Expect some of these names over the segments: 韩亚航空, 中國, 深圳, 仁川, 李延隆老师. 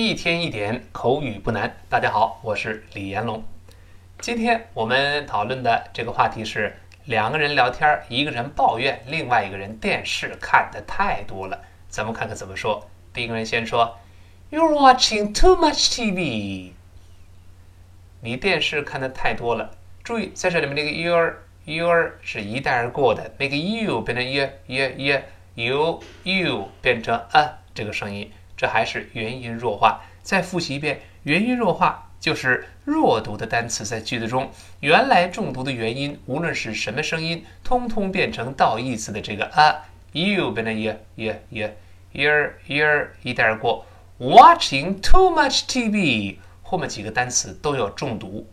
一天一点，口语不难。大家好，我是李彦龙。今天我们讨论的这个话题是两个人聊天，一个人抱怨，另外一个人电视看的太多了。咱们看看怎么说。第一个人先说 You're watching too much TV。 你电视看的太多了。注意在这里面那个 You're 是一带而过的，那个 You 变成 You 变成这个声音，这还是元音弱化。再复习一遍，元音弱化就是弱读的单词在句子中原来重读的元音，无论是什么声音，通通变成倒义词的这个You 变成 You're 一带而过。 Watching too much TV 后面几个单词都要重读。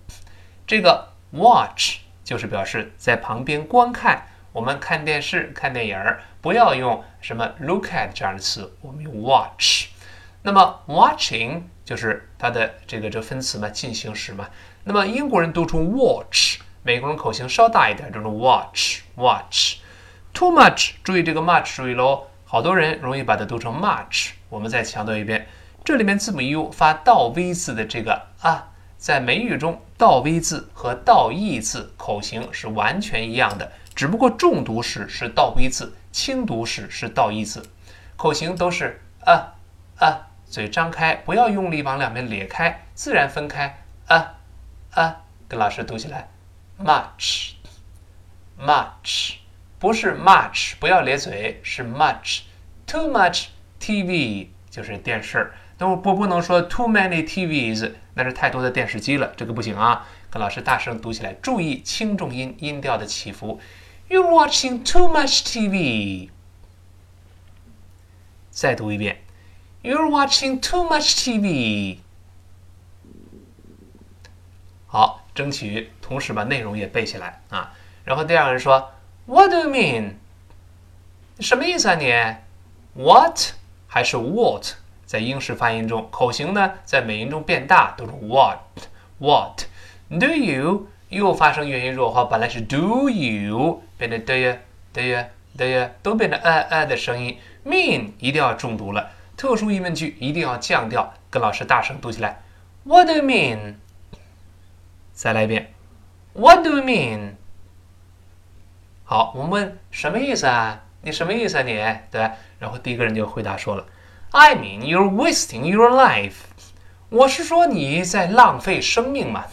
这个 watch 就是表示在旁边观看，我们看电视看电影不要用什么 look at 这样的词，我们用 watch。 那么 watching 就是它的这分词嘛，进行时嘛。那么英国人读出 watch， 美国人口型稍大一点，就是 watch。 too much 注意这个 much 注意喽，好多人容易把它读成 much。 我们再强调一遍，这里面字母 u 发倒 v 字的这个在美语中倒 v 字和倒义字口型是完全一样的，只不过重读时是倒 v 字，轻读时是倒义字，口型都是嘴张开，不要用力往两边裂开，自然分开。跟老师读起来 much， 不是 much， 不要咧嘴，是 much。 too much TV 就是电视，那我不能说 too many TVs， 那是太多的电视机了，这个不行啊。跟老师大声读起来，注意轻重音音调的起伏。 You're watching too much TV。 再读一遍，You're watching too much TV。 好，争取同时把内容也背下来啊。然后第二个人说 What do you mean？ 什么意思啊你？ What 还是 what， 在英式发音中口型呢在美音中变大，都是 What。 Do you 又发生元音弱化，本来是 do you 变成 do you 都变成的声音。 mean 一定要重读了，特殊疑问句一定要降调，跟老师大声读起来 What do you mean？ 再来一遍 What do you mean？ 好，我们问什么意思啊你，什么意思啊你，对。然后第一个人就回答说了 I mean you're wasting your life， 我是说你在浪费生命嘛。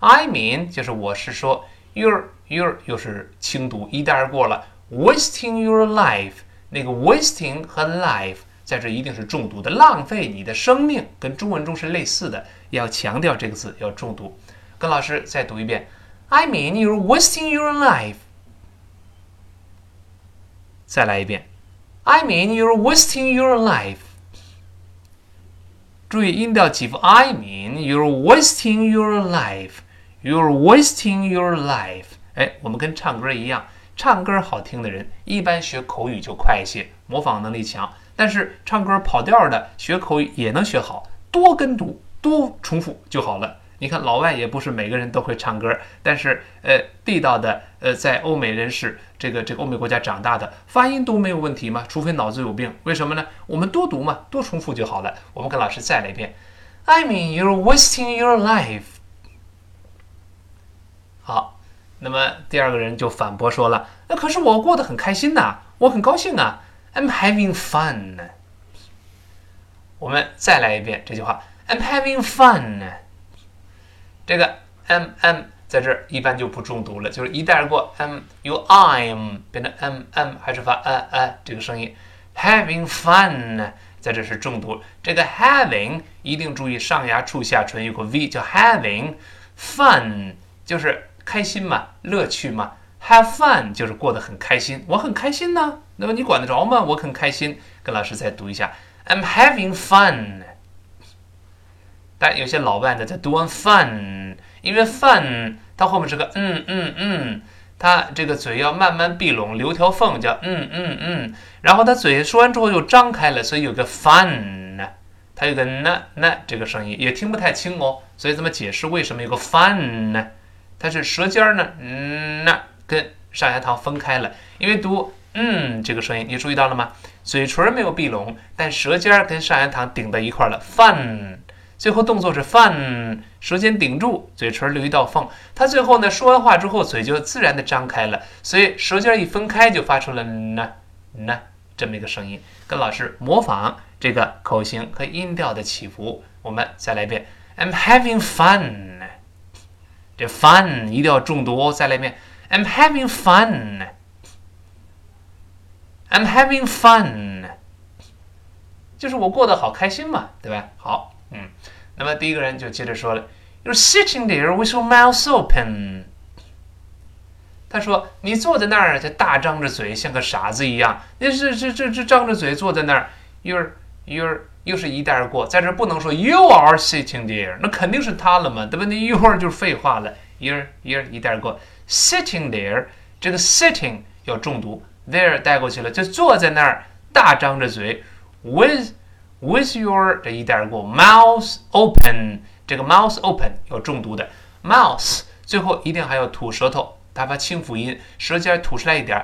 I mean 就是我是说， you're 又是轻读一带而过了。 wasting your life， 那个 wasting 和 life在这一定是重读的，浪费你的生命跟中文中是类似的，要强调这个字要重读。跟老师再读一遍 I mean you're wasting your life。 再来一遍 I mean you're wasting your life。 注意音调起伏， I mean you're wasting your life， you're wasting your life。 我们跟唱歌一样，唱歌好听的人一般学口语就快一些，模仿能力强，但是唱歌跑调的学口语也能学好，多跟读多重复就好了。你看老外也不是每个人都会唱歌，但是地道的在欧美人士这个欧美国家长大的发音都没有问题嘛，除非脑子有病。为什么呢？我们多读嘛，多重复就好了。我们跟老师再来一遍 I mean you're wasting your life。 好，那么第二个人就反驳说了，可是我过得很开心呐，我很高兴啊，I'm having fun。 我们再来一遍这句话 I'm having fun。 这个 在这一般就不重读了，就是一带而过。 由 I'm 变成 还是发这个声音。 having fun 在这是重读，这个 having 一定注意上牙触下唇有个 v 叫 having fun， 就是开心嘛，乐趣嘛。Have fun 就是过得很开心，我很开心呢，那么你管得着吗？我很开心。跟老师再读一下 I'm having fun。 但有些老外呢在读完 fun， 因为 fun 它后面是个它这个嘴要慢慢闭拢，留条缝叫然后它嘴说完之后又张开了，所以有个 fun， 它有个这个声音也听不太清哦。所以怎么解释为什么有个 fun 呢？它是舌尖呢跟上牙膛分开了，因为读这个声音你注意到了吗？嘴唇没有闭拢，但舌尖跟上牙膛顶到一块了，饭最后动作是饭，舌尖顶住，嘴唇留一道缝。他最后呢说完话之后，嘴就自然的张开了，所以舌尖一分开就发出了呢呢这么一个声音。跟老师模仿这个口型和音调的起伏，我们再来一遍 I'm having fun， 这 fun 一定要重读，再来一遍 I'm having fun， I'm having fun， 就是我过得好开心嘛，对吧？好，那么第一个人就接着说了 You're sitting there with your mouth open， 他说你坐在那儿就大张着嘴像个傻子一样，你这张着嘴坐在那儿， You're 又是一带而过，在这不能说 You are sitting there， 那肯定是他了嘛，对吧？那 You are 就是废话了， You're 一带而过， Sitting there 这个 sitting 要重读， there 带过去了，就坐在那儿大张着嘴 With your 这一带而过， mouth open 这个 mouth open 有重读的 mouth 最后一定还要吐舌头，打发清辅音，舌尖吐出来一点，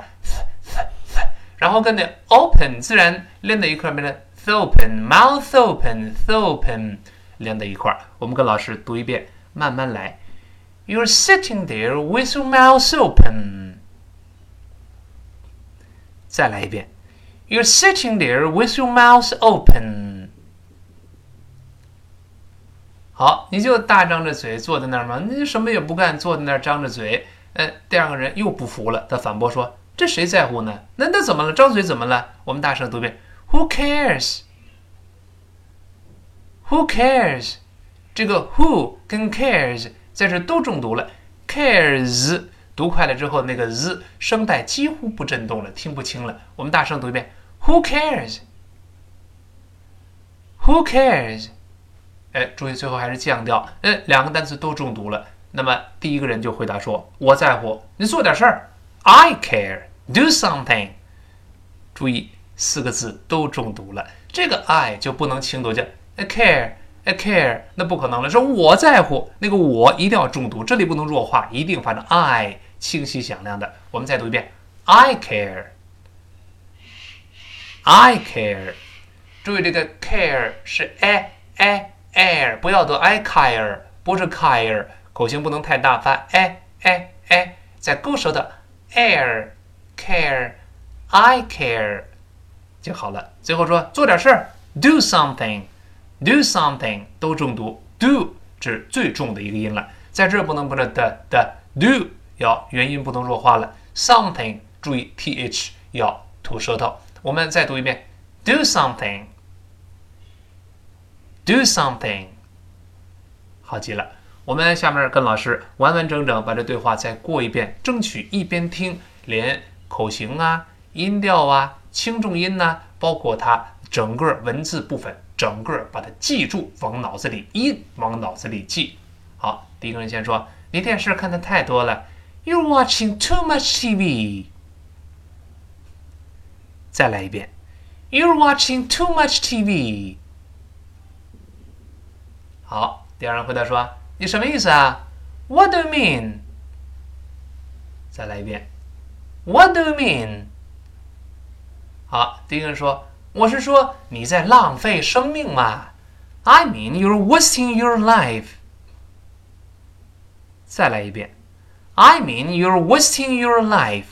然后跟那 open 自然连在一块，变成 open mouth open open 连在一块。我们跟老师读一遍，慢慢来。 You're sitting there with your mouth open， 再来一遍。You're sitting there with your mouth open。 好，你就大张着嘴坐在那儿嘛，你什么也不干，坐在那儿张着嘴。第二个人又不服了，他反驳说：“这谁在乎呢？那怎么了？张嘴怎么了？”我们大声读遍 ：“Who cares？ Who cares？ 这个 who 跟 cares 在这都中毒了 ，cares。”读快了之后，那个 z 声带几乎不震动了，听不清了。我们大声读一遍 ：Who cares？ Who cares？ 注意最后还是降调。两个单词都中毒了。那么第一个人就回答说：“我在乎，你做点事儿。”I care, do something。注意四个字都中毒了，这个 I 就不能轻读，叫 I care。I care 那不可能了，说我在乎，那个我一定要重读，这里不能弱化，一定反正 I 清晰响亮的。我们再读一遍 I care I care， 注意这个 care 是 a air， 不要读 I care， 不是 care， 口型不能太大，发 a， 再勾舌的 air care I care 就好了。最后说做点事儿 do something。Do something 都重读 ，do 是最重的一个音了，在这不能不着的的 do 要元音不能弱化了 ，something 注意 th 要吐舌头。我们再读一遍 ，do something， do something， 好极了。我们下面跟老师完完整整把这对话再过一遍，争取一边听，连口型啊、音调啊、轻重音呐、啊，包括它整个文字部分。整个把它记住，往脑子里印，往脑子里记。好，第一个人先说：“你电视看的太多了 ，You're watching too much TV。”再来一遍 ，You're watching too much TV。好，第二人回答说：“你什么意思啊 ？What do you mean？” 再来一遍 ，What do you mean？ 好，第一个人说。我是说你在浪费生命嘛 I mean you're wasting your life。 再来一遍 I mean you're wasting your life。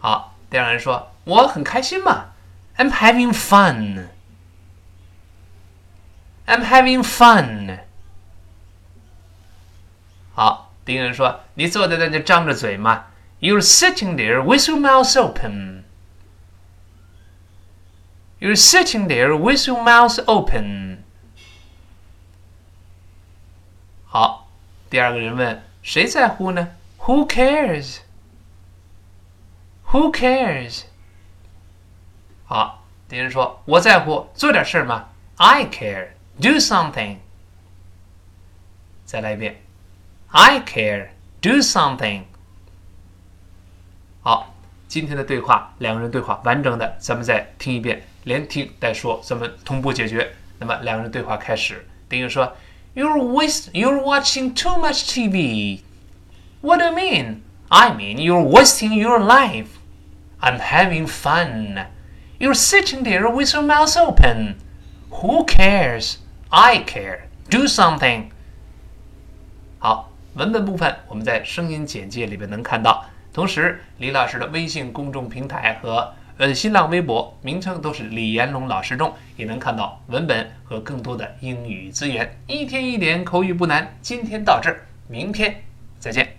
好，第二个人说我很开心嘛 I'm having fun I'm having fun。 好，第一个人说你坐在那就张着嘴嘛 You're sitting there with your mouth open。You're sitting there with your mouth open。 好，第二个人问谁在乎呢 Who cares Who cares。 好，第一人说我在乎，做点事嘛 I care do something。 再来一遍 I care do something。 好，今天的对话两个人对话完整的咱们再听一遍，连听带说，咱们同步解决。那么两个人对话开始。第一个说 You're watching too much TV. What do you mean? I mean you're wasting your life. I'm having fun. You're sitting there with your mouth open. Who cares? I care. Do something. 好，文本部分我们在声音简介里面能看到。同时，李老师的微信公众平台和新浪微博名称都是李延龙老师中，也能看到文本和更多的英语资源。一天一点，口语不难。今天到这儿，明天再见。